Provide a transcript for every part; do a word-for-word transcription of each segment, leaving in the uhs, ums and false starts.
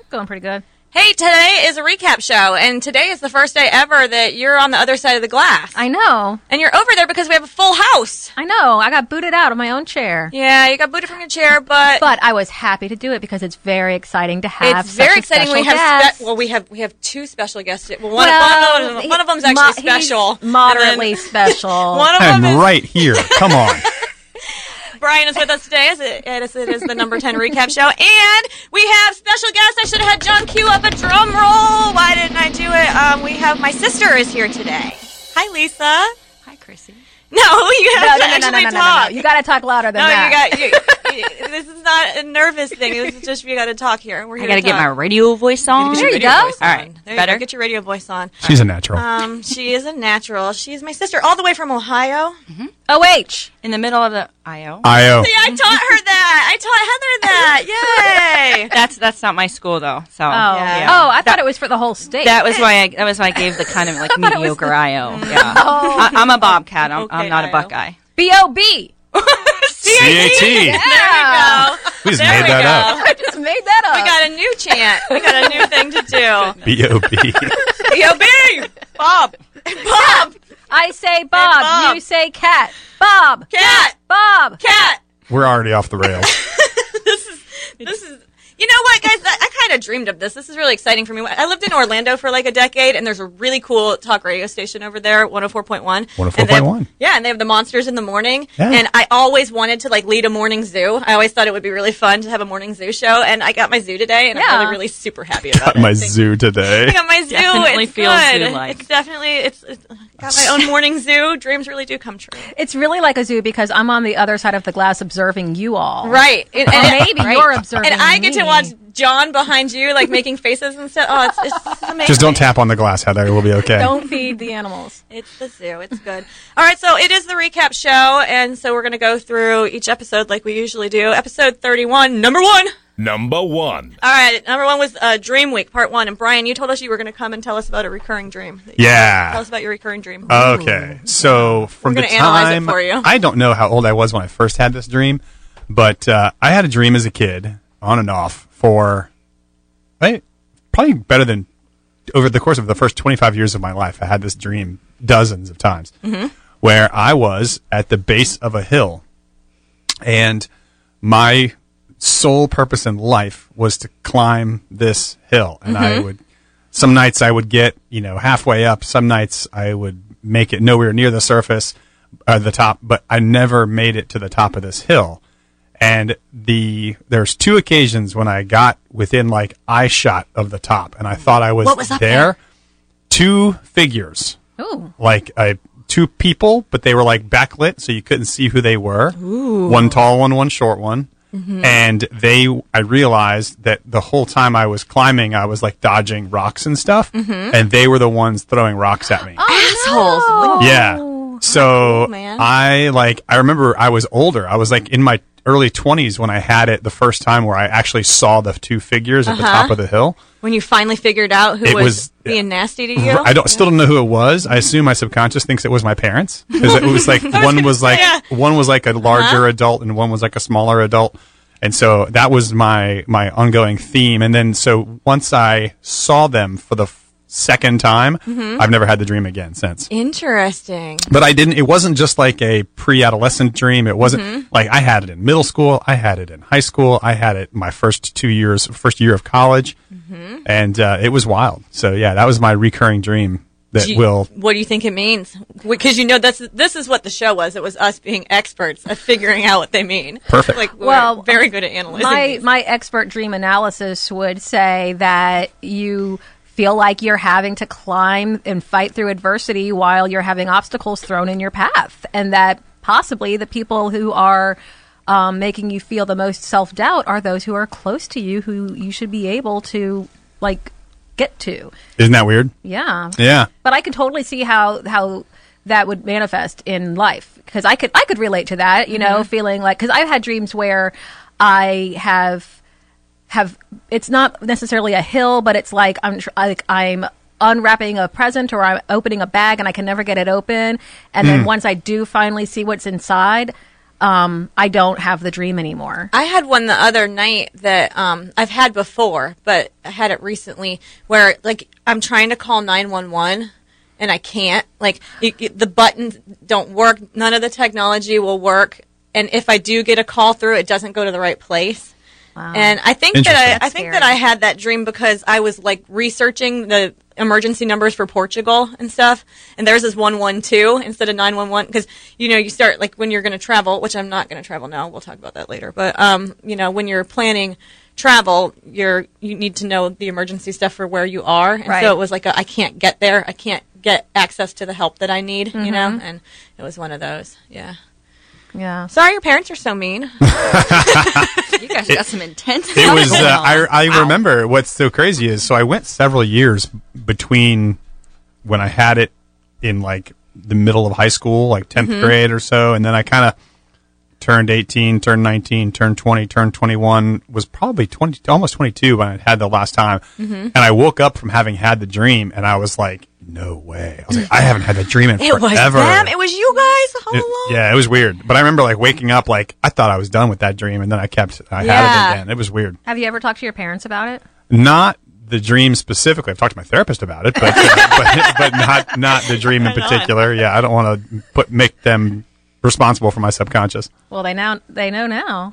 It's going pretty good. Hey, today is a recap show, and today is the first day ever that you're on the other side of the glass. I know. And you're over there because we have a full house. I know. I got booted out of my own chair. Yeah, you got booted from your chair, but... But I was happy to do it because it's very exciting to have it's such very a exciting. We have spe- Well, we have we have two special guests. Well, one, well, of, one, of, them, one of them's actually mo- special. Moderately then, special. One of them I'm is- right here. Come on. Brian is with us today as it, as it is the number ten recap show. And we have special guests. I should have had John cue up a drum roll. Why didn't I do it? Um, we have my sister is here today. Hi, Lisa. Hi, Chrissy. No, you have no, to no, actually no, no, no, talk. No, no, no. You got to talk louder than no, that. You got, you, you, this is not a nervous thing. This is just you got to talk here. We're here. I got to get my radio voice on. You there you go. All right, there better you go. Get your radio voice on. She's a natural. Um, she is a natural. She's my sister, all the way from Ohio. Mm-hmm. O H in the middle of the I O. I O. See, I taught her that. I taught Heather that. Yay! that's that's not my school though. So oh, yeah. Yeah. oh I that, thought it was for the whole state. That was why I that was why I gave the kind of like mediocre the... I O. Yeah. Oh. I, I'm a Bobcat. I'm, okay. I'm not a Buckeye. B O B C A T. Yeah. There we go. We just there made we that go. up. I just made that up. We got a new chant. We got a new thing to do. B O B B O B Bob. Bob. I say Bob. Bob. You say cat. Bob. Cat. Bob. Cat. We're already off the rails. This is... This is... You know what, guys? I, I kind of dreamed of this. This is really exciting for me. I lived in Orlando for like a decade, and there's a really cool talk radio station over there, one oh four point one. one oh four point one. Yeah, and they have the Monsters in the Morning. Yeah. And I always wanted to like lead a morning zoo. I always thought it would be really fun to have a morning zoo show, and I got my zoo today, and yeah. I'm really, really super happy about got it. Got my zoo today. I got my zoo. Definitely it's feels good. Zoo-like. It's definitely, it's, it's got my own morning zoo. Dreams really do come true. It's really like a zoo because I'm on the other side of the glass observing you all. Right. And, and maybe right. you're observing and I get me. To watch John behind you, like making faces and stuff. Oh, it's, it's, it's amazing. Just don't tap on the glass, Heather. It will be okay. Don't feed the animals. It's the zoo. It's good. All right, so it is the recap show, and so we're going to go through each episode like we usually do. Episode thirty-one, number one. Number one. All right, number one was uh, Dream Week, part one. And Brian, you told us you were going to come and tell us about a recurring dream. Yeah. Tell us about your recurring dream. Okay. Ooh. So from we're the time, analyze it for you. I don't know how old I was when I first had this dream, but uh, I had a dream as a kid. On and off for I, probably better than over the course of the first twenty-five years of my life. I had this dream dozens of times mm-hmm. where I was at the base of a hill and my sole purpose in life was to climb this hill. And mm-hmm. I would, some nights I would get, you know, halfway up. Some nights I would make it nowhere near the surface or the top, but I never made it to the top of this hill. And the there's two occasions when I got within like eye shot of the top, and I thought I was, was there. there. Two figures, ooh. Like a, two people, but they were like backlit, so you couldn't see who they were. Ooh. One tall one, one short one, mm-hmm. and they. I realized that the whole time I was climbing, I was like dodging rocks and stuff, mm-hmm. and they were the ones throwing rocks at me. Oh, assholes! No. Yeah. So oh, man. I like. I remember I was older. I was like in my early twenties when I had it the first time where I actually saw the two figures at uh-huh. the top of the hill. When you finally figured out who it was, was being nasty to you? I don't, yeah. still don't know who it was. I assume my subconscious thinks it was my parents. Because it was like one was like yeah. one was like a larger uh-huh. adult and one was like a smaller adult. And so that was my, my ongoing theme. And then so once I saw them for the f- second time, mm-hmm. I've never had the dream again since. Interesting. But I didn't, it wasn't just like a pre-adolescent dream. It wasn't mm-hmm. like I had it in middle school. I had it in high school. I had it my first two years, first year of college. Mm-hmm. And uh, it was wild. So yeah, that was my recurring dream that you, will. What do you think it means? Because you know that's this is what the show was. It was us being experts at figuring out what they mean. Perfect. Like we're well, very good at analyzing. My these. my expert dream analysis would say that you feel like you're having to climb and fight through adversity while you're having obstacles thrown in your path, and that possibly the people who are um, making you feel the most self-doubt are those who are close to you, who you should be able to like. Get to. Isn't that weird? Yeah. Yeah. But I can totally see how how that would manifest in life, because I could I could relate to that, you mm-hmm. know, feeling like, because I've had dreams where I have have it's not necessarily a hill, but it's like I'm like I'm unwrapping a present or I'm opening a bag and I can never get it open, and mm. then once I do finally see what's inside, Um, I don't have the dream anymore. I had one the other night that um, I've had before, but I had it recently where, like, I'm trying to call nine one one and I can't. Like, it, it, the buttons don't work. None of the technology will work. And if I do get a call through, it doesn't go to the right place. Wow. And I think that I, I think scary. that I had that dream because I was, like, researching the emergency numbers for Portugal and stuff, and theirs is one one two instead of nine one one, because you know you start like when you're going to travel, which I'm not going to travel now, we'll talk about that later, but um you know when you're planning travel, you're you need to know the emergency stuff for where you are, and right. so it was like a, I can't get there, I can't get access to the help that I need, mm-hmm. you know, and it was one of those. Yeah. Yeah. Sorry, your parents are so mean. You guys it, got some intense. It was. Uh, I I wow. remember. What's so crazy is so I went several years between when I had it in like the middle of high school, like tenth mm-hmm. grade or so, and then I kind of turned eighteen, turned nineteen, turned twenty, turned twenty-one. Was probably twenty, almost twenty-two when I had the last time, mm-hmm. and I woke up from having had the dream, and I was like, no way. I was like, I haven't had that dream in it forever. It was them. It was you guys all along. Yeah, it was weird. But I remember like waking up like I thought I was done with that dream, and then I kept I yeah. had it again. It was weird. Have you ever talked to your parents about it? Not the dream specifically. I've talked to my therapist about it, but uh, but, but not not the dream in particular. Yeah, I don't want to put make them responsible for my subconscious. Well, they now they know now.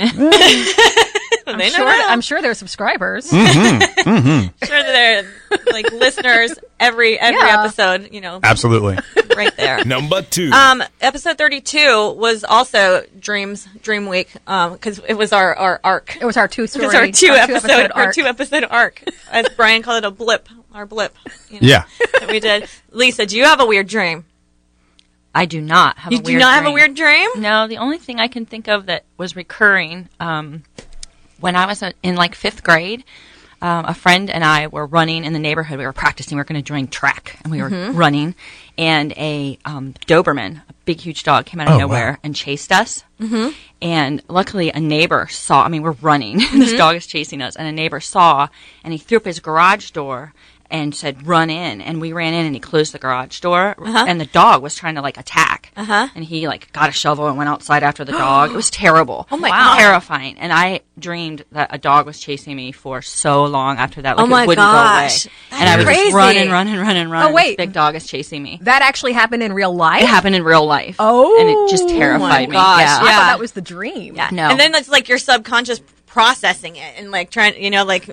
I'm, they sure, know. I'm sure they're subscribers. Mm-hmm. Mm-hmm. Sure, they're like listeners every every yeah. episode, you know. Absolutely. Right there. Number two. Um, episode thirty-two was also Dreams, Dream Week, because um, it was our, our arc. It was our two-story. It was our two-episode two arc. Our two-episode arc. As Brian called it, a blip. Our blip. You know, yeah. That we did. Lisa, do you have a weird dream? I do not have you a weird dream. You do not dream. have a weird dream? No, the only thing I can think of that was recurring... Um, When I was in like fifth grade, um, a friend and I were running in the neighborhood. We were practicing. We were going to join track, and we were mm-hmm. running. And a um, Doberman, a big, huge dog, came out of oh, nowhere wow. and chased us. Mm-hmm. And luckily, a neighbor saw. I mean, we're running. Mm-hmm. This dog is chasing us, and a neighbor saw, and he threw up his garage door and said, "Run in!" And we ran in, and he closed the garage door. Uh-huh. And the dog was trying to like attack, uh-huh. and he like got a shovel and went outside after the dog. It was terrible. Oh my wow. god, terrifying! And I dreamed that a dog was chasing me for so long after that. Like oh my it wouldn't gosh. go away. That's and I would crazy. just run and run and run and run. Oh wait, and this big dog is chasing me. That actually happened in real life. It happened in real life. Oh, and it just terrified oh my me. Gosh. Yeah. I yeah. thought that was the dream. Yeah, no. And then it's like your subconscious processing it and like trying, you know, like.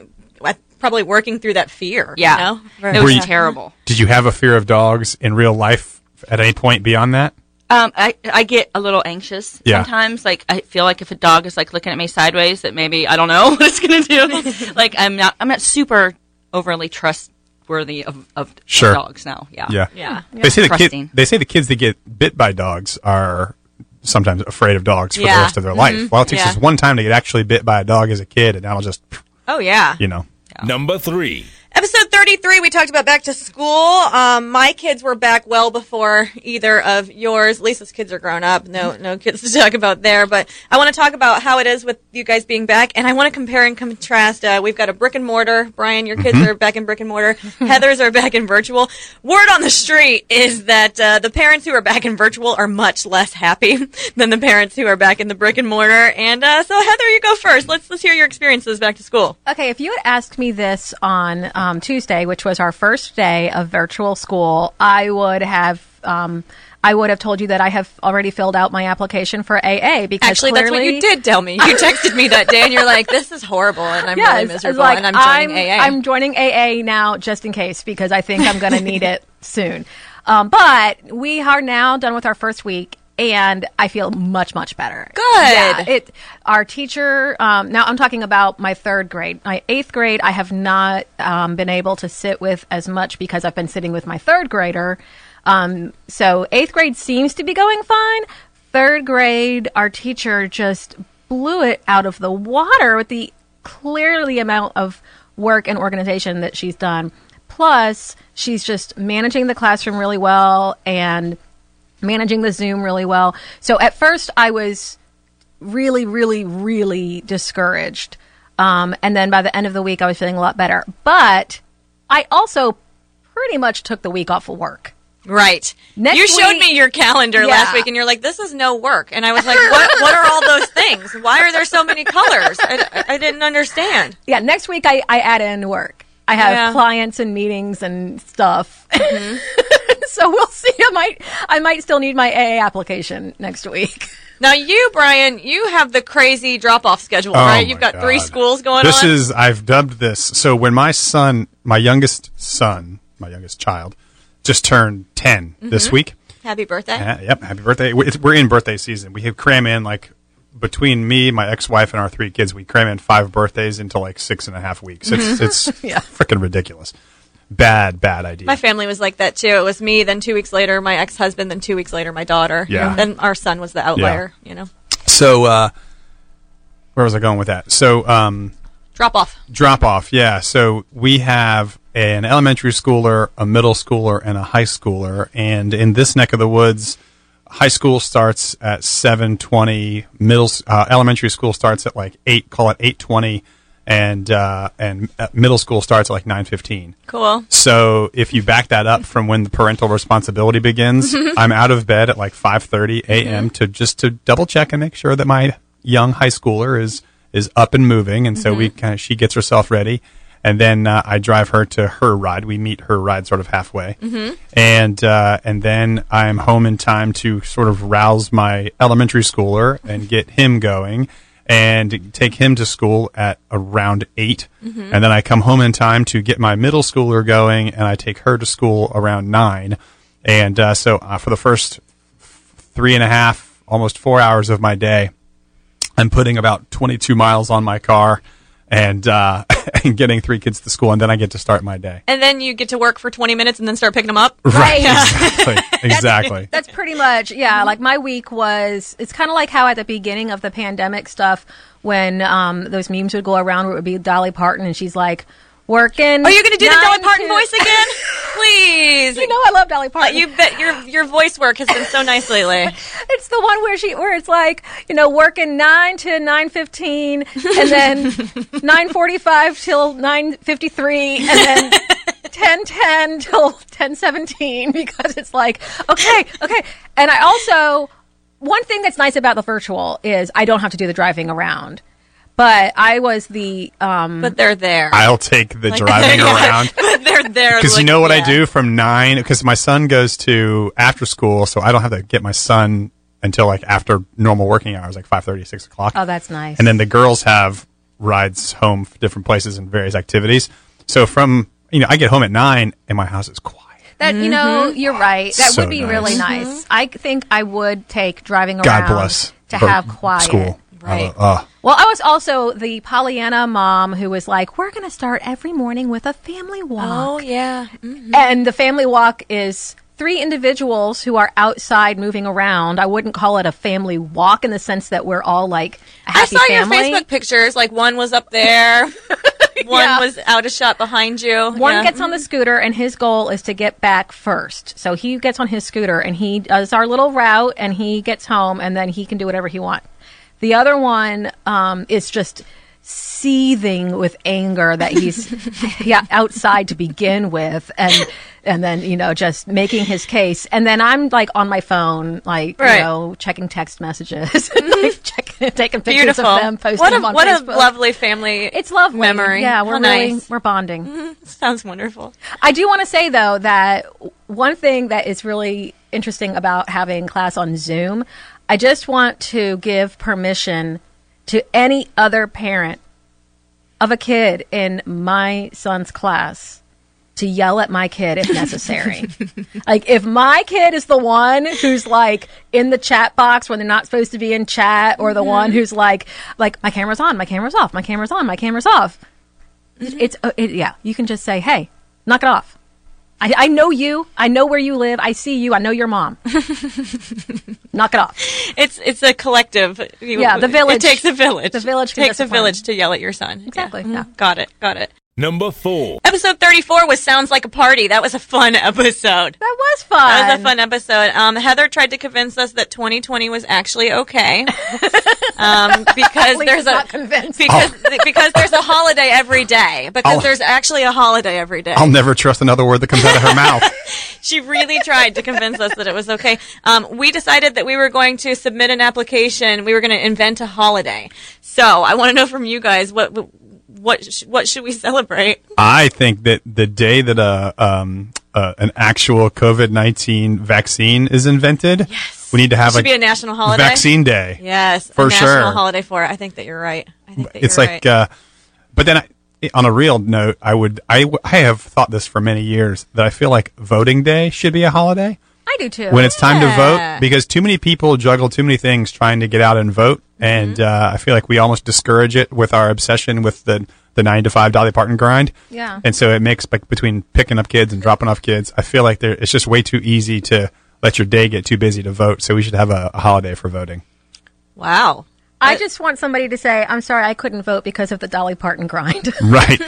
Probably working through that fear. Yeah. You know? Right. It was you, terrible. Did you have a fear of dogs in real life at any point beyond that? Um, I, I get a little anxious yeah. sometimes. Like, I feel like if a dog is, like, looking at me sideways, that maybe I don't know what it's going to do. Like, I'm not I'm not super overly trustworthy of, of sure. dogs now. Yeah. Yeah. yeah. yeah. They, say the kid, they say the kids that get bit by dogs are sometimes afraid of dogs for yeah. the rest of their mm-hmm. life. Well, it takes yeah. us one time to get actually bit by a dog as a kid, and that'll just, oh, yeah. you know. Yeah. Number three. Episode thirty-three, we talked about back to school. Um, my kids were back well before either of yours. Lisa's kids are grown up. No no kids to talk about there. But I want to talk about how it is with you guys being back. And I want to compare and contrast. Uh, we've got a brick and mortar. Brian, your kids mm-hmm. are back in brick and mortar. Heather's are back in virtual. Word on the street is that uh, the parents who are back in virtual are much less happy than the parents who are back in the brick and mortar. And uh, so, Heather, you go first. Let's, let's hear your experiences back to school. Okay, if you had asked me this on... Um, um, Tuesday, which was our first day of virtual school, I would have um, I would have told you that I have already filled out my application for A A, because actually clearly, that's what you did tell me. You texted me that day and you're like, this is horrible and I'm yes, really miserable like, and I'm joining I'm, A A. I'm joining A A now just in case, because I think I'm going to need it soon. Um, but we are now done with our first week. And I feel much, much better. Good. Yeah, it, our teacher, um, now I'm talking about my third grade. My eighth grade, I have not um, been able to sit with as much because I've been sitting with my third grader. Um, so eighth grade seems to be going fine. Third grade, our teacher just blew it out of the water with the clearly amount of work and organization that she's done. Plus, she's just managing the classroom really well and managing the Zoom really well. So at first I was really, really, really discouraged. Um, and then by the end of the week, I was feeling a lot better. But I also pretty much took the week off of work. Right. Next you showed week, me your calendar yeah. last week, and you're like, this is no work. And I was like, what What are all those things? Why are there so many colors? I, I didn't understand. Yeah, next week I, I add in work. I have yeah. clients and meetings and stuff. Mm-hmm. So we'll see. I might, I might still need my A A application next week. Now you, Brian, you have the crazy drop-off schedule, oh right? You've got God. three schools going this on. This is, I've dubbed this. So when my son, my youngest son, my youngest child, just turned ten mm-hmm. this week. Happy birthday. Uh, yep, happy birthday. We're in birthday season. We have cram in, like, between me, my ex-wife, and our three kids, we cram in five birthdays into, like, six and a half weeks. It's, mm-hmm. it's yeah. freaking ridiculous. Bad, bad idea. My family was like that, too. It was me, then two weeks later, my ex-husband, then two weeks later, my daughter. Yeah. And then our son was the outlier, yeah. you know. So, uh, where was I going with that? So, um... Drop off. Drop off, yeah. So, we have an elementary schooler, a middle schooler, and a high schooler. And in this neck of the woods, high school starts at seven twenty, middle, uh, elementary school starts at, like, eight, call it eight twenty, and uh, and middle school starts at like nine fifteen. Cool. So if you back that up from when the parental responsibility begins, I'm out of bed at like five thirty a.m. to just to double check and make sure that my young high schooler is is up and moving, and so mm-hmm. we kind of she gets herself ready, and then uh, I drive her to her ride. We meet her ride sort of halfway, mm-hmm. and uh, and then I'm home in time to sort of rouse my elementary schooler and get him going. And take him to school at around eight. Mm-hmm. And then I come home in time to get my middle schooler going, and I take her to school around nine. And uh, so uh, for the first three and a half, almost four hours of my day, I'm putting about twenty-two miles on my car and, uh, and getting three kids to school. And then I get to start my day. And then you get to work for twenty minutes and then start picking them up. Right. Yeah. Exactly. Exactly. That's, that's pretty much, yeah. Like my week was, it's kind of like how at the beginning of the pandemic stuff, when um, those memes would go around, where it would be Dolly Parton and she's like, working. Are you going to do the Dolly Parton to- voice again? Please. You know I love Dolly Parton. You bet your your voice work has been so nice lately. It's the one where she where it's like, you know, working nine to nine fifteen, and then nine forty five till nine fifty three, and then ten ten till ten seventeen. Because it's like okay, okay. And I also one thing that's nice about the virtual is I don't have to do the driving around. But I was the... Um, but they're there. I'll take the like, driving yeah. around. But they're there. Because you know what yeah. I do from nine? Because my son goes to after school, so I don't have to get my son until like after normal working hours, like five thirty, six o'clock. Oh, that's nice. And then the girls have rides home for different places and various activities. So from, you know, I get home at nine and my house is quiet. That, you know, mm-hmm. you're right. That so would be nice. really nice. Mm-hmm. I think I would take driving around God bless to have quiet. School. Right. Uh, uh. Well, I was also the Pollyanna mom who was like, we're going to start every morning with a family walk. Oh, yeah. Mm-hmm. And the family walk is three individuals who are outside moving around. I wouldn't call it a family walk in the sense that we're all like a happy family. I saw your Facebook pictures. Like one was up there. One yeah. was out of shot behind you. One yeah. gets on the scooter, and his goal is to get back first. So he gets on his scooter, and he does our little route, and he gets home, and then he can do whatever he wants. The other one um, is just seething with anger that he's yeah, outside to begin with, and and then, you know, just making his case. And then I'm like on my phone, like, right. you know, checking text messages, like, checking, taking pictures Beautiful. Of them, posting what a, them on what Facebook. What a lovely family It's lovely. Memory. Yeah, we're How really, nice. We're bonding. Mm-hmm. Sounds wonderful. I do want to say, though, that one thing that is really interesting about having class on Zoom, I just want to give permission to any other parent of a kid in my son's class to yell at my kid if necessary. Like, if my kid is the one who's like in the chat box when they're not supposed to be in chat, or the mm-hmm. one who's like, like, my camera's on, my camera's off, my camera's on, my camera's off. Mm-hmm. It's, it, yeah, you can just say, hey, knock it off. I, I know you. I know where you live. I see you. I know your mom. Knock it off. It's it's a collective. You, yeah, the village. It takes a village. The village takes a village to yell at your son. Exactly. Yeah. Yeah. Got it. Got it. Number four. Episode thirty-four was Sounds Like a Party. That was a fun episode. That was fun. That was a fun episode. Um, Heather tried to convince us that twenty twenty was actually okay. Um, because there's a because, because there's a holiday every day. Because I'll, there's actually a holiday every day. I'll never trust another word that comes out of her mouth. She really tried to convince us that it was okay. Um, we decided that we were going to submit an application. We were going to invent a holiday. So I want to know from you guys, what What sh- what should we celebrate? I think that the day that uh, um, uh, an actual COVID nineteen vaccine is invented, yes. we need to have it should a, be a national holiday. Vaccine Day. Yes, for a national sure. holiday for it. I think that you're right. I think that it's you're like, right. uh, but then I, on a real note, I would I, I have thought this for many years that I feel like voting day should be a holiday. I do too. When it's time yeah. to vote, because too many people juggle too many things trying to get out and vote, mm-hmm. and uh, I feel like we almost discourage it with our obsession with the the nine to five Dolly Parton grind. Yeah, and so it makes, like, between picking up kids and dropping off kids, I feel like there it's just way too easy to let your day get too busy to vote. So we should have a, a holiday for voting. Wow. I just want somebody to say, "I'm sorry, I couldn't vote because of the Dolly Parton grind." Right.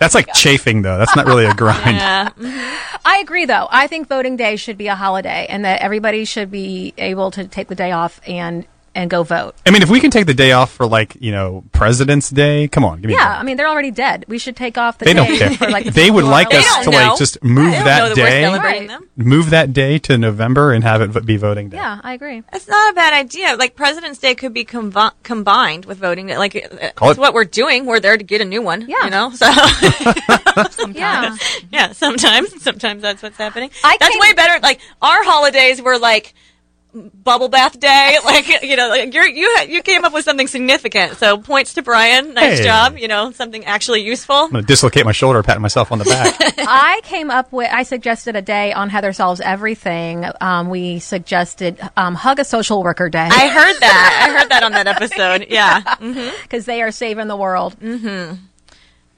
That's like chafing, though. That's not really a grind. Yeah. I agree, though. I think voting day should be a holiday, and that everybody should be able to take the day off and, and go vote. I mean, if we can take the day off for, like, you know, President's Day, come on. Give me yeah, that. I mean, they're already dead. We should take off the they day. Don't care. For, like, the they would like us to, know. Like, just move that, that day. Right. Move that day to November and have it be voting day. Yeah, I agree. That's not a bad idea. Like, President's Day could be com- combined with voting day. Like, Call it's it. What we're doing. We're there to get a new one. Yeah. You know? So. sometimes. Yeah. yeah, sometimes. Sometimes that's what's happening. I that's way better. Like, our holidays were, like, bubble bath day, like, you know, like you're, you you came up with something significant, so points to Brian. Nice hey. job, you know, something actually useful. I'm gonna dislocate my shoulder, pat myself on the back. I came up with, I suggested a day on Heather Solves Everything. Um, we suggested um, Hug a Social Worker Day. I heard that. I heard that on that episode. Yeah, because yeah. mm-hmm. they are saving the world. Mm-hmm.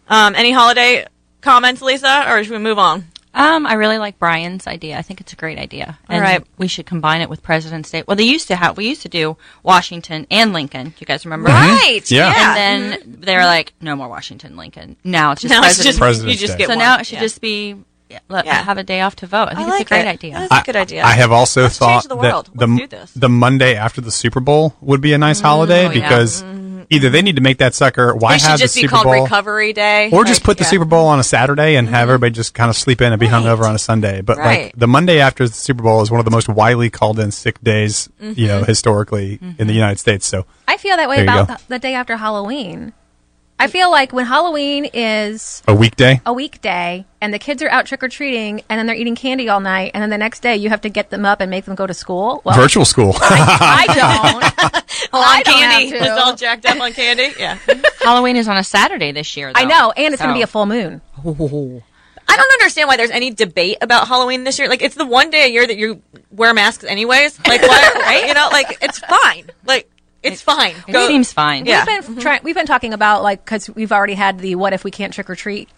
Um, any holiday comments, Lisa, or should we move on? Um, I really like Brian's idea. I think it's a great idea. And all right. we should combine it with President's Day. Well, they used to have, we used to do Washington and Lincoln. Do you guys remember? Right. Mm-hmm. Yeah. yeah. And then mm-hmm. they were like, no more Washington, Lincoln. Now it's just now President's, it's just, President's you just Day. Get so one. Now it should yeah. just be, yeah, let, yeah. have a day off to vote. I think I like it's a great it. idea. That's a good idea. I, I have also Let's thought the that the, the Monday after the Super Bowl would be a nice mm-hmm. holiday oh, because... Yeah. Mm-hmm. Either they need to make that sucker. Why it have the Super Bowl? Should just be called Recovery Day, or like, just put the yeah. Super Bowl on a Saturday and mm-hmm. have everybody just kind of sleep in and be right. hungover on a Sunday. But right. like the Monday after the Super Bowl is one of the most widely called in sick days, mm-hmm. you know, historically mm-hmm. in the United States. So I feel that way about the, the day after Halloween. I feel like when Halloween is a weekday, a weekday, and the kids are out trick or treating, and then they're eating candy all night, and then the next day you have to get them up and make them go to school. Well, virtual school. I, I don't. well, I on don't candy. It's all jacked up on candy. Yeah. Halloween is on a Saturday this year, though. I know, and it's so. going to be a full moon. Oh. I don't understand why there's any debate about Halloween this year. Like, it's the one day a year that you wear masks, anyways. Like, why? Right? You know, like, it's fine. Like. It's it, fine. It Go. seems fine. Yeah. We've been trying. We've been talking about, like, because we've already had the "What if we can't trick or treat?"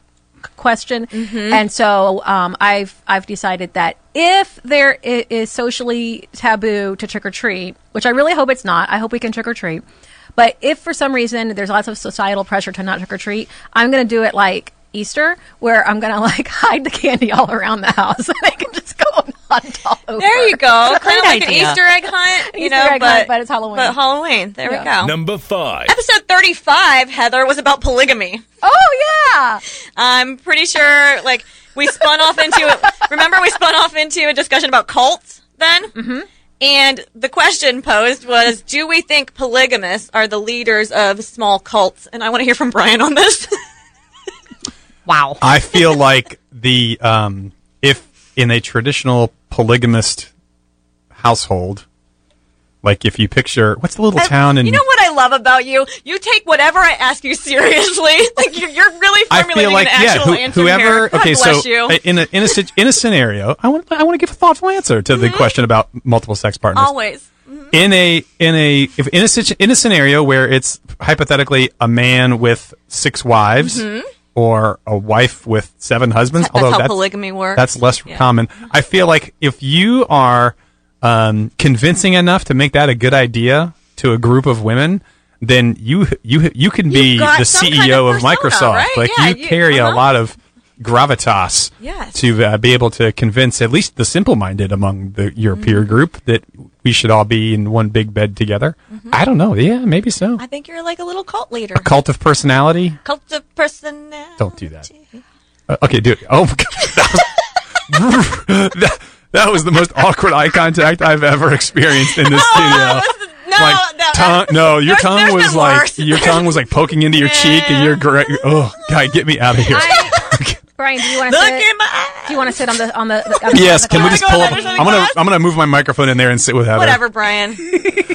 question, mm-hmm. and so um, I've I've decided that if there is socially taboo to trick or treat, which I really hope it's not. I hope we can trick or treat, but if for some reason there's lots of societal pressure to not trick or treat, I'm going to do it like Easter, where I'm going to like hide the candy all around the house, and I can just go. hunt all over. There you go. Kind of like an Easter egg hunt. You Easter know, egg but, hunt, but it's Halloween. But Halloween. There yeah. we go. Number five. Episode thirty-five, Heather, was about polygamy. Oh, yeah. I'm pretty sure, like, we spun off into it. Remember we spun off into a discussion about cults then? Mm-hmm. And the question posed was, do we think polygamists are the leaders of small cults? And I want to hear from Brian on this. Wow. I feel like the um, if in a traditional polygamist household, like if you picture, what's the little I, town in... You know what I love about you? You take whatever I ask you seriously. Like you're, you're really formulating like, an actual yeah, who, answer whoever, here. God okay, bless so you. In a, in, a, in a scenario, I want I want to give a thoughtful answer to mm-hmm. the question about multiple sex partners. Always. Mm-hmm. In a in a if in a in a scenario where it's hypothetically a man with six wives. Mm-hmm. Or a wife with seven husbands, that's although how that's, polygamy works. That's less yeah. common. I feel like if you are um, convincing enough to make that a good idea to a group of women, then you you you can be the C E O kind of, of persona, Microsoft. Right? Like yeah, you, you carry uh-huh. a lot of gravitas yes. to uh, be able to convince at least the simple-minded among the, your mm-hmm. peer group that we should all be in one big bed together. Mm-hmm. I don't know. Yeah, maybe so. I think you're like a little cult leader. A cult of personality? Cult of personality. Don't do that. Uh, okay, do it. Oh, my God. That was, that, that was the most awkward eye contact I've ever experienced in this oh, studio. No, like, no, tongue, no, your there's, tongue there's was like worse. Your tongue was like poking into your cheek, and you're great. Oh, God, get me out of here. I, Brian, do you want to sit? Do you want to sit on the on the? On the yes, on the can we just pull up? I'm gonna class? I'm gonna move my microphone in there and sit with Heather. Whatever, Brian.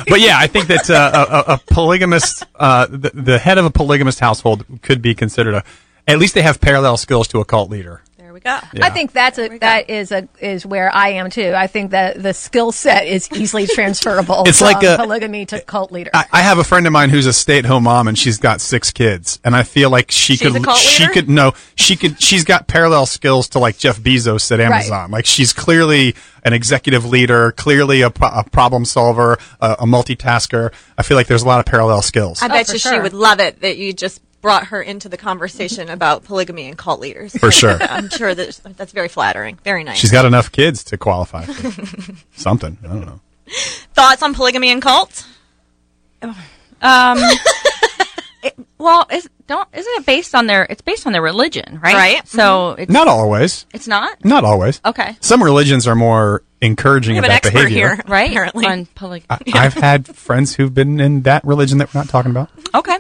But yeah, I think that uh, a, a polygamist, uh, the, the head of a polygamist household could be considered a. At least they have parallel skills to a cult leader. There we go. Yeah. I think that's a that is a is where I am too. I think that the skill set is easily transferable. It's from like a, polygamy to cult leader. I, I have a friend of mine who's a stay-at-home mom and she's got six kids, and I feel like she she's could a cult she leader? could no she could she's got parallel skills to like Jeff Bezos at Amazon. Right. Like she's clearly an executive leader, clearly a, a problem solver, a, a multitasker. I feel like there's a lot of parallel skills. I bet oh, you sure. she would love it that you just. Brought her into the conversation about polygamy and cult leaders. For sure. I'm sure that that's very flattering. Very nice. She's got enough kids to qualify for something. I don't know. Thoughts on polygamy and cults? Um, it, well, is, don't, isn't it based on their, it's based on their religion, right? Right. So mm-hmm. it's, not always. It's not? Not always. Okay. Some religions are more encouraging about behavior. Here, right? Apparently. On poly- I, I've had friends who've been in that religion that we're not talking about. Okay.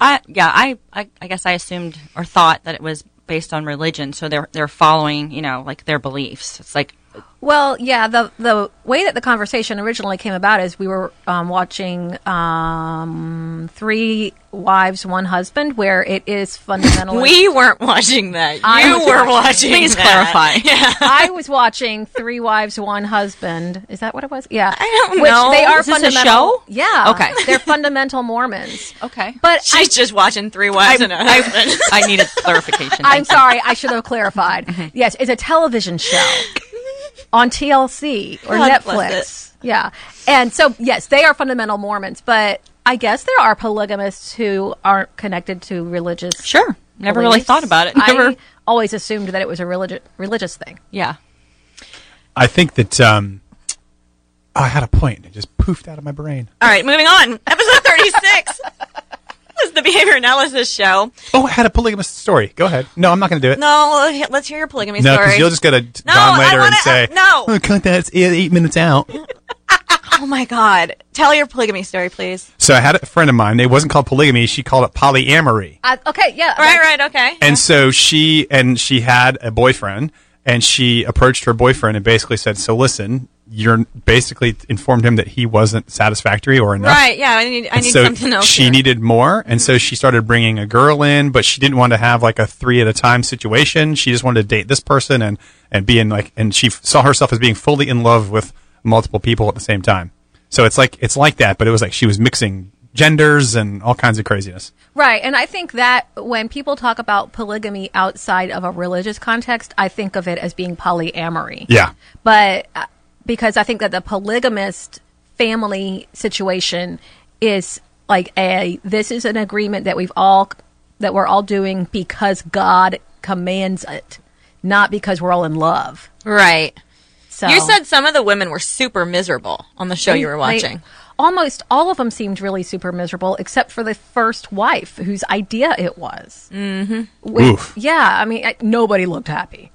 I, yeah, I, I, I guess I assumed or thought that it was based on religion. So they're, they're following, you know, like their beliefs. It's like. Well, yeah, the, the way that the conversation originally came about is we were um, watching um, Three Wives, One Husband, where it is fundamentally... We weren't watching that. I you were watching, watching Please that. clarify. Yeah. I was watching Three Wives, One Husband. Is that what it was? Yeah. I don't Which know. They are is this fundamental, a show? Yeah. Okay. They're fundamental Mormons. Okay. But She's I, just watching Three Wives I, and a Husband. I, I needed clarification. I'm sorry. I should have clarified. Mm-hmm. Yes, it's a television show. On T L C or God Netflix. Yeah. And so, yes, they are fundamental Mormons, but I guess there are polygamists who aren't connected to religious. Sure. Never beliefs. Really thought about it. Never. I always assumed that it was a religi- religious thing. Yeah. I think that um, oh, I had a point. It just poofed out of my brain. All right, moving on. Episode thirty-six. This is the Behavior Analysis Show. Oh, I had a polygamist story. Go ahead. No, I'm not going to do it. No, let's hear your polygamy no, story. No, because you'll just get a d- no, gone later wanna, and say, uh, no. Oh, cut that. It's eight minutes out. Oh, my God. Tell your polygamy story, please. So I had a friend of mine. It wasn't called polygamy. She called it polyamory. Uh, okay, yeah. Right, right, okay. And yeah. so she and she had a boyfriend, and she approached her boyfriend and basically said, so listen, you're basically informed him that he wasn't satisfactory or enough. Right, yeah, I need, I need so something else. She here. needed more, and mm-hmm. so she started bringing a girl in, but she didn't want to have like a three-at-a-time situation. She just wanted to date this person and, and be in like, and she saw herself as being fully in love with multiple people at the same time. So it's like, it's like that, but it was like she was mixing genders and all kinds of craziness. Right, and I think that when people talk about polygamy outside of a religious context, I think of it as being polyamory. Yeah. But... Uh, because I think that the polygamist family situation is like a, this is an agreement that we've all, that we're all doing because God commands it, not because we're all in love. Right. So you said some of the women were super miserable on the show they, you were watching. They, almost all of them seemed really super miserable, except for the first wife, whose idea it was. Mm-hmm. Which, Oof. Yeah, I mean, I, nobody looked happy.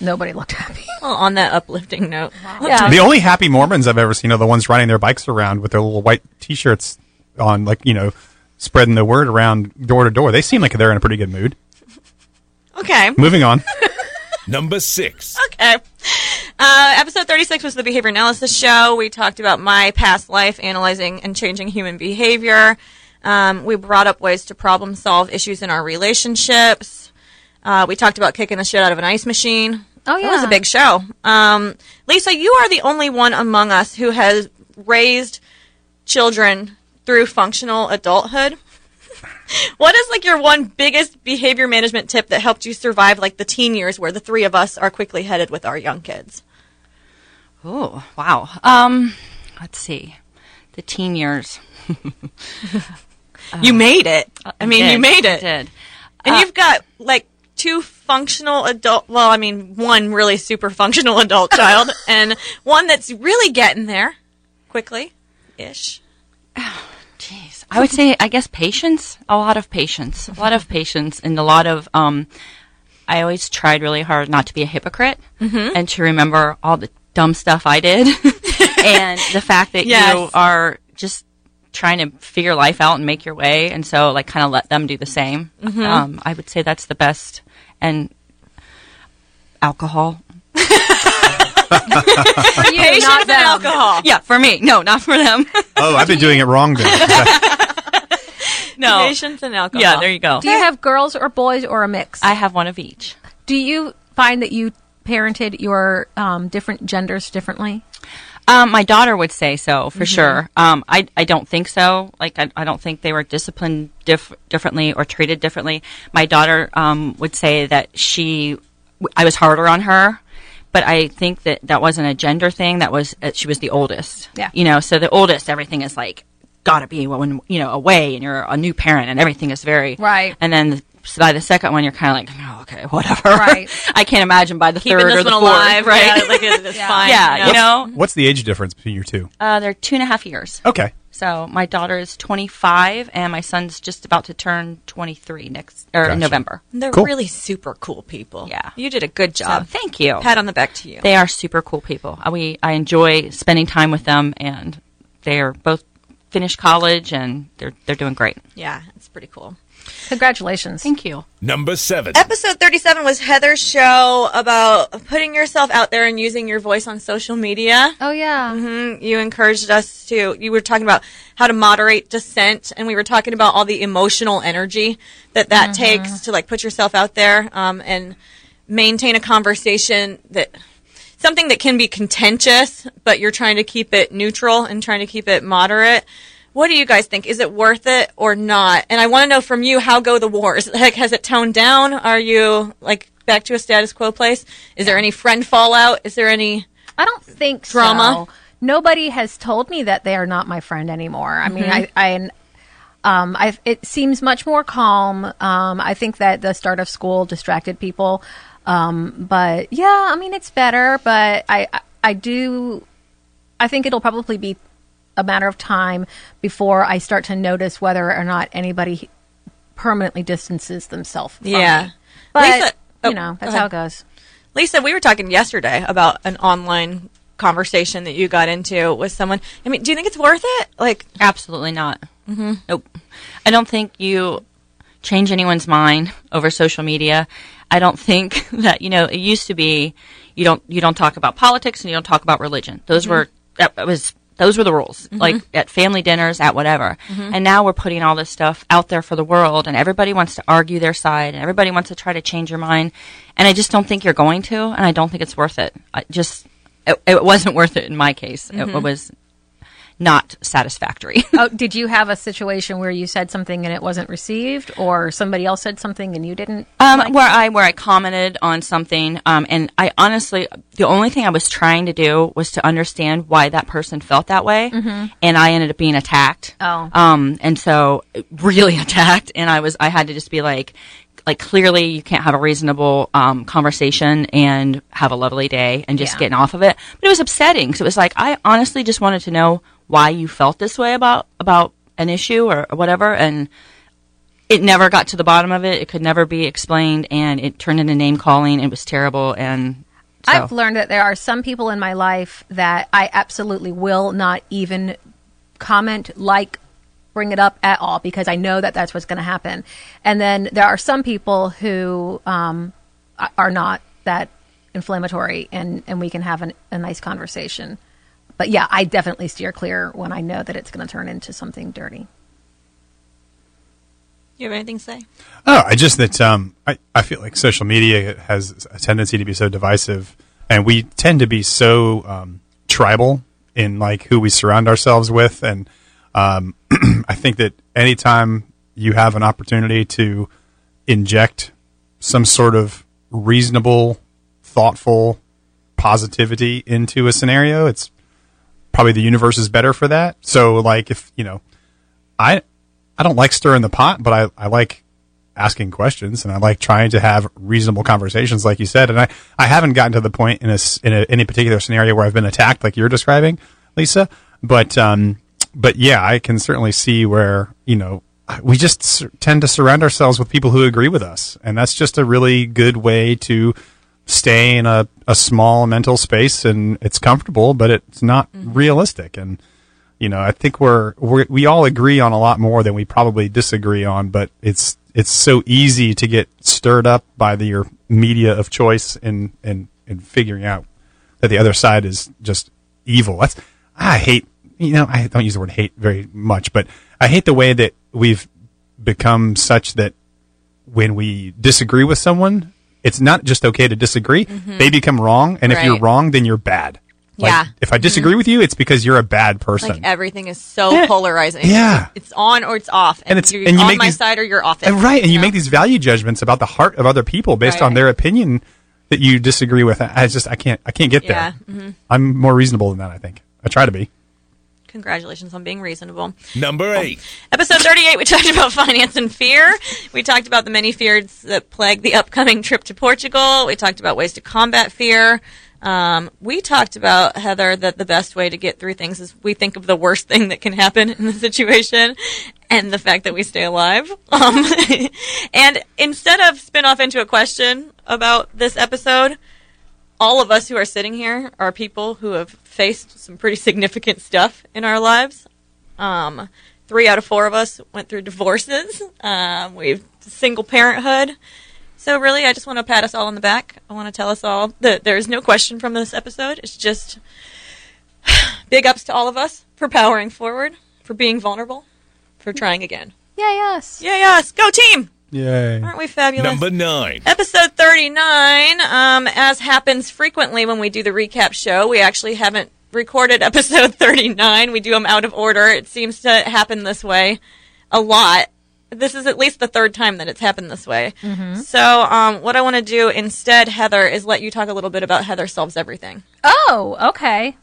Nobody looked happy. Well, on that uplifting note. Wow. Yeah. The only happy Mormons I've ever seen are the ones riding their bikes around with their little white T-shirts on, like, you know, spreading the word around door to door. They seem like they're in a pretty good mood. Okay. Moving on. Number six. Okay. Uh, episode thirty-six was the behavior analysis show. We talked about my past life, analyzing and changing human behavior. Um, we brought up ways to problem solve issues in our relationships. Uh, we talked about kicking the shit out of an ice machine. Oh, yeah. It was a big show. Um, Lisa, you are the only one among us who has raised children through functional adulthood. What is, like, your one biggest behavior management tip that helped you survive, like, the teen years where the three of us are quickly headed with our young kids? Oh, wow. Um, let's see. The teen years. You made it. I, I mean, did. you made it. I did. And uh, you've got, like, two functional adult, well, I mean, one really super functional adult child and one that's really getting there quickly-ish. Oh, jeez. I would say, I guess, patience. A lot of patience. A lot of patience and a lot of, um, I always tried really hard not to be a hypocrite mm-hmm. and to remember all the dumb stuff I did and the fact that yes. you are just trying to figure life out and make your way, and so, like, kind of let them do the same. Mm-hmm. Um, I would say that's the best. And alcohol. you Patience not and them. alcohol. Yeah, for me. No, not for them. Oh, I've been doing it wrong then. No. Patience and alcohol. Yeah, there you go. Do you have girls or boys or a mix? I have one of each. Do you find that you parented your um, different genders differently? Um, my daughter would say so, for mm-hmm. sure. Um, I, I don't think so. Like, I, I don't think they were disciplined dif- differently or treated differently. My daughter um, would say that she, I was harder on her, but I think that that wasn't a gender thing. That was, uh, she was the oldest. Yeah. You know, so the oldest, everything is like, gotta be, when, you know, away and you're a new parent and everything is very. Right. And then the, so by the second one, you're kind of like, no, oh, okay, whatever. Right. I can't imagine by the Keeping third or the fourth. Alive, right? Yeah, like it, it's yeah. fine. Yeah, no. You know. What's the age difference between your two? Uh, they're two and a half years. Okay. So my daughter is twenty-five, and my son's just about to turn twenty-three next or gotcha. November. They're cool. really super cool people. Yeah, you did a good job. So, thank you. Pat on the back to you. They are super cool people. We I enjoy spending time with them, and they are both finished college, and they're they're doing great. Yeah, it's pretty cool. Congratulations. Thank you. Number seven. Episode thirty-seven was Heather's show about putting yourself out there and using your voice on social media. Oh, yeah. Mm-hmm. You encouraged us to, you were talking about how to moderate dissent, and we were talking about all the emotional energy that that mm-hmm. takes to, like, put yourself out there um, and maintain a conversation that, something that can be contentious, but you're trying to keep it neutral and trying to keep it moderate. What do you guys think? Is it worth it or not? And I want to know from you, how go the wars? Like, has it toned down? Are you, like, back to a status quo place? Is there any friend fallout? Is there any I don't think drama? So. Nobody has told me that they are not my friend anymore. I mm-hmm. mean, I, I, um, I, it seems much more calm. Um, I think that the start of school distracted people. Um, but, yeah, I mean, it's better. But I, I, I do, I think it'll probably be a matter of time before I start to notice whether or not anybody permanently distances themselves from yeah. me. But, Lisa, oh, you know, that's how it goes. Lisa, we were talking yesterday about an online conversation that you got into with someone. I mean, do you think it's worth it? Like, absolutely not. Mm-hmm. Nope. I don't think you change anyone's mind over social media. I don't think that, you know, it used to be you don't you don't talk about politics and you don't talk about religion. Those mm-hmm. were, that was... Those were the rules, mm-hmm. like at family dinners, at whatever. Mm-hmm. And now we're putting all this stuff out there for the world, and everybody wants to argue their side, and everybody wants to try to change your mind. And I just don't think you're going to, and I don't think it's worth it. I just, it, it wasn't worth it in my case. Mm-hmm. It, it was not satisfactory. Oh, did you have a situation where you said something and it wasn't received, or somebody else said something and you didn't? Um, like where it? I where I commented on something, um, and I honestly, the only thing I was trying to do was to understand why that person felt that way, mm-hmm. and I ended up being attacked. Oh, um, and so really attacked, and I was I had to just be like, like clearly you can't have a reasonable um, conversation and have a lovely day and just yeah. getting off of it. But it was upsetting. So it was like, I honestly just wanted to know why you felt this way about, about an issue or, or whatever. And it never got to the bottom of it. It could never be explained. And it turned into name calling. It was terrible. And so. I've learned that there are some people in my life that I absolutely will not even comment, like, bring it up at all, because I know that that's what's going to happen. And then there are some people who um, are not that inflammatory, and, and we can have an, a nice conversation. But yeah, I definitely steer clear when I know that it's going to turn into something dirty. You have anything to say? Oh, I just that um, I, I feel like social media has a tendency to be so divisive, and we tend to be so um, tribal in like who we surround ourselves with. And Um, I think that anytime you have an opportunity to inject some sort of reasonable, thoughtful positivity into a scenario, it's probably the universe is better for that. So like if, you know, I, I don't like stirring the pot, but I, I like asking questions, and I like trying to have reasonable conversations, like you said. And I, I haven't gotten to the point in a, in a, any particular scenario where I've been attacked like you're describing, Lisa, but, um, But yeah, I can certainly see where, you know, we just sur- tend to surround ourselves with people who agree with us. And that's just a really good way to stay in a, a small mental space, and it's comfortable, but it's not mm-hmm. realistic. And, you know, I think we're, we're, we all agree on a lot more than we probably disagree on, but it's, it's so easy to get stirred up by the, your media of choice and, and, and figuring out that the other side is just evil. That's, I hate, you know, I don't use the word hate very much, but I hate the way that we've become such that when we disagree with someone, it's not just okay to disagree. Mm-hmm. They become wrong. And right. if you're wrong, then you're bad. Like, yeah. If I disagree mm-hmm. with you, it's because you're a bad person. Like everything is so yeah. polarizing. Yeah. It's on or it's off. And, and it's you're and you on my these, side or you're off it. And right. And you know? Make these value judgments about the heart of other people based right. on their opinion that you disagree with. I just, I can't, I can't get yeah. there. Mm-hmm. I'm more reasonable than that, I think. I try to be. Congratulations on being reasonable. Number eight. Oh. Episode thirty-eight, we talked about finance and fear. We talked about the many fears that plague the upcoming trip to Portugal. We talked about ways to combat fear. Um, we talked about, Heather, that the best way to get through things is we think of the worst thing that can happen in the situation and the fact that we stay alive. Um, and instead of spin off into a question about this episode, all of us who are sitting here are people who have faced some pretty significant stuff in our lives. Um, three out of four of us went through divorces. Um, we've single parenthood. So really, I just want to pat us all on the back. I want to tell us all that there's no question from this episode. It's just big ups to all of us for powering forward, for being vulnerable, for trying again. Yeah, yes. Yeah, yes. Go team! Yay. Aren't we fabulous? Number nine. Episode thirty-nine. Um, as happens frequently when we do the recap show, we actually haven't recorded episode thirty-nine. We do them out of order. It seems to happen this way a lot. This is at least the third time that it's happened this way. Mm-hmm. So um, what I want to do instead, Heather, is let you talk a little bit about Heather Solves Everything. Oh, okay.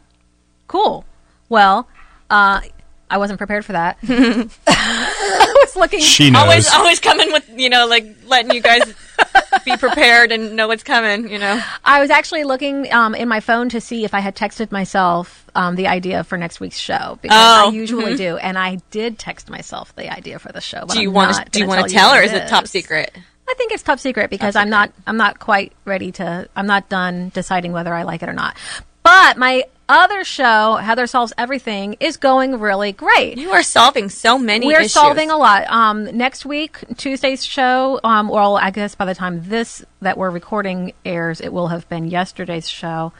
Cool. Well, uh... I wasn't prepared for that. I was looking. She knows. Always, always coming with, you know, like letting you guys be prepared and know what's coming, you know. I was actually looking um, in my phone to see if I had texted myself um, the idea for next week's show. Because oh. I usually mm-hmm. do. And I did text myself the idea for the show. But do you want to do you want to tell, tell or is it top secret? I think it's top secret because top I'm secret. not I'm not quite ready to I'm not done deciding whether I like it or not. But my other show, Heather Solves Everything, is going really great. You are solving so many We're issues. We're solving a lot. Um, next week, Tuesday's show, um, well, I guess by the time this that we're recording airs, it will have been yesterday's show.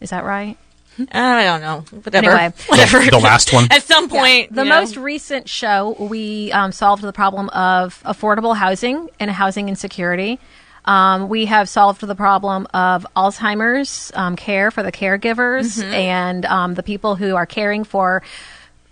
Is that right? I don't know. Whatever. Anyway. Whatever. The, the last one. At some point. Yeah. The most know. recent show, we um, solved the problem of affordable housing and housing insecurity. Um, we have solved the problem of Alzheimer's um, care for the caregivers mm-hmm. and um, the people who are caring for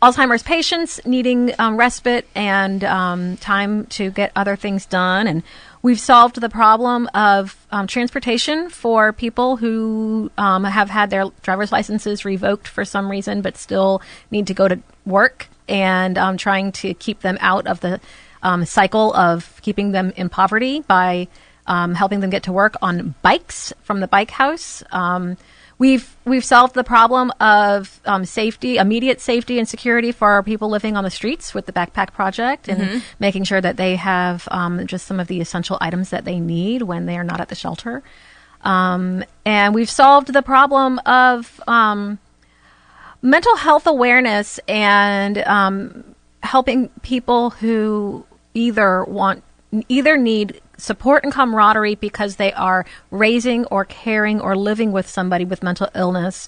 Alzheimer's patients needing um, respite and um, time to get other things done. And we've solved the problem of um, transportation for people who um, have had their driver's licenses revoked for some reason but still need to go to work, and um, trying to keep them out of the um, cycle of keeping them in poverty by um, helping them get to work on bikes from the bike house. Um, we've we've solved the problem of um, safety, immediate safety and security for our people living on the streets with the Backpack Project, and mm-hmm. making sure that they have um, just some of the essential items that they need when they are not at the shelter. Um, and we've solved the problem of um, mental health awareness and um, helping people who either want, either need support and camaraderie because they are raising or caring or living with somebody with mental illness,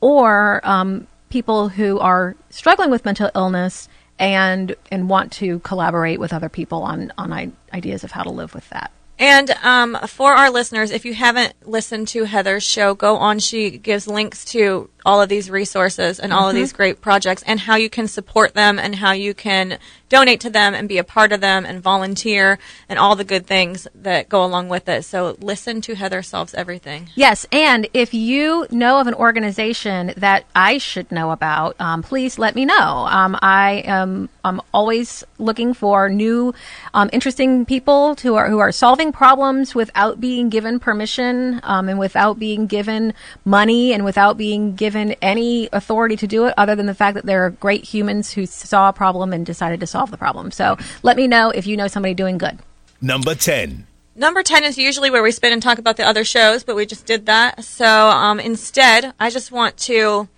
or um, people who are struggling with mental illness and and want to collaborate with other people on on I- ideas of how to live with that. And um, for our listeners, if you haven't listened to Heather's show, go on. She gives links to all of these resources and all mm-hmm. of these great projects and how you can support them and how you can donate to them and be a part of them and volunteer and all the good things that go along with it. So listen to Heather Solves Everything. Yes. And if you know of an organization that I should know about, um, please let me know. Um, I am I'm always looking for new, um, interesting people who are, who are solving problems without being given permission um, and without being given money and without being given any authority to do it other than the fact that there are great humans who saw a problem and decided to solve the problem. So let me know if you know somebody doing good. Number ten. Number ten is usually where we spin and talk about the other shows, but we just did that. So um, instead, I just want to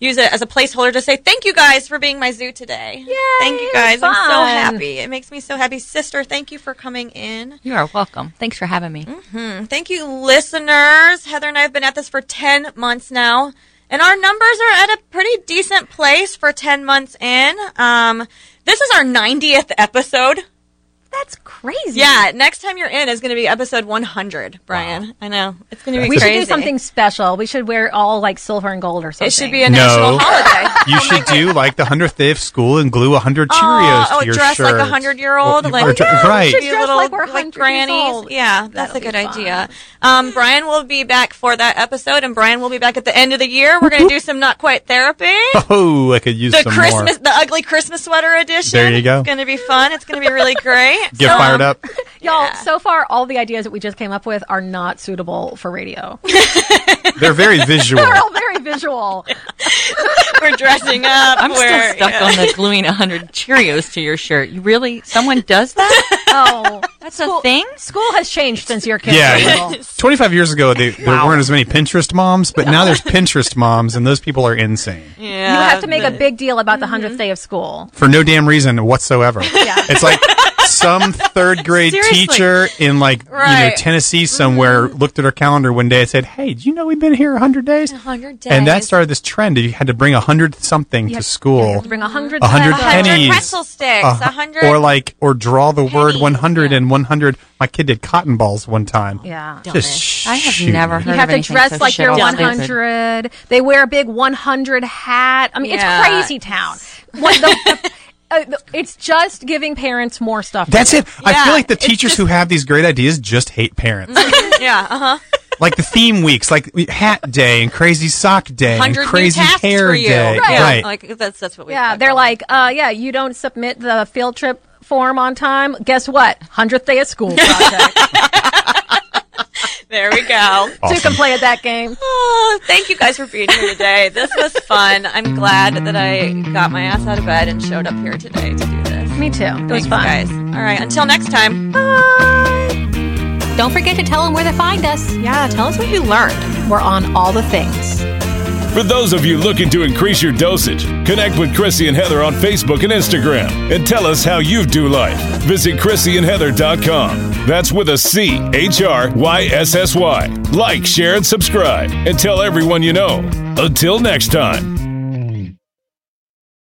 use it as a placeholder to say thank you guys for being my zoo today. Yay, thank you guys. I'm so happy. It makes me so happy. Sister, thank you for coming in. You are welcome. Thanks for having me. Mm-hmm. Thank you, listeners. Heather and I have been at this for ten months now, and our numbers are at a pretty decent place for ten months in. Um, this is our ninetieth episode. That's crazy. Yeah, next time you're in is going to be episode one hundred, Brian. Wow. I know. It's going to be we crazy. We should do something special. We should wear all like silver and gold or something. It should be a no. national holiday. You should do like the hundredth day of school and glue one hundred Cheerios oh, to oh, your shirt. Oh, dress like a hundred-year-old. Well, like, yeah, right. Should be a little like, we're like grannies. Yeah, that's That'll a good idea. Um, Brian will be back for that episode, and Brian will be back at the end of the year. We're going to do some Not Quite Therapy. Oh, I could use the some Christmas, more. The ugly Christmas sweater edition. There you go. It's going to be fun. It's going to be really great. Get so, fired up. Y'all, yeah. So far, all the ideas that we just came up with are not suitable for radio. They're very visual. They're all very visual. We're dressing up. I'm we're, still stuck yeah. on the gluing one hundred Cheerios to your shirt. You really? Someone does that? Oh. That's school, a thing? School has changed since your kids yeah. were little. twenty-five years ago, they, there wow. weren't as many Pinterest moms, but now there's Pinterest moms, and those people are insane. Yeah, you have to make but... a big deal about the hundredth day of school. For no damn reason whatsoever. Yeah. It's like... Some third grade Seriously. teacher in like right. you know Tennessee somewhere mm-hmm. looked at her calendar one day and said, "Hey, do you know we've been here one hundred days?" one hundred days. And that started this trend. You had to bring one hundred something you to school. You had to bring one hundred, one hundred pennies, one hundred pretzel sticks, uh, one hundred or like or draw the pennies. Word one hundred yeah. and one hundred. My kid did cotton balls one time. Yeah. Just I have shoot. never heard you of You have to dress so like you're one hundred. They wear a big one hundred hat. I mean, yeah. it's crazy town. What the, the Uh, it's just giving parents more stuff. That's it. Yeah, I feel like the teachers just... who have these great ideas just hate parents. yeah, uh-huh. Like the theme weeks, like hat day and crazy sock day and crazy hair day. Right. Yeah. right. Like that's that's what we Yeah, they're like, uh, yeah, you don't submit the field trip form on time. Guess what? one hundredth day of school project. There we go. Awesome. Two can play at that game. Oh, thank you guys for being here today. This was fun. I'm glad that I got my ass out of bed and showed up here today to do this. Me too. It was Thanks, fun. guys. All right. Until next time. Bye. Don't forget to tell them where to find us. Yeah. Tell us what you learned. We're on all the things. For those of you looking to increase your dosage, connect with Chrissy and Heather on Facebook and Instagram and tell us how you do life. Visit Chrissy and Heather dot com. That's with a C H R Y S S Y. Like, share, and subscribe. And tell everyone you know. Until next time.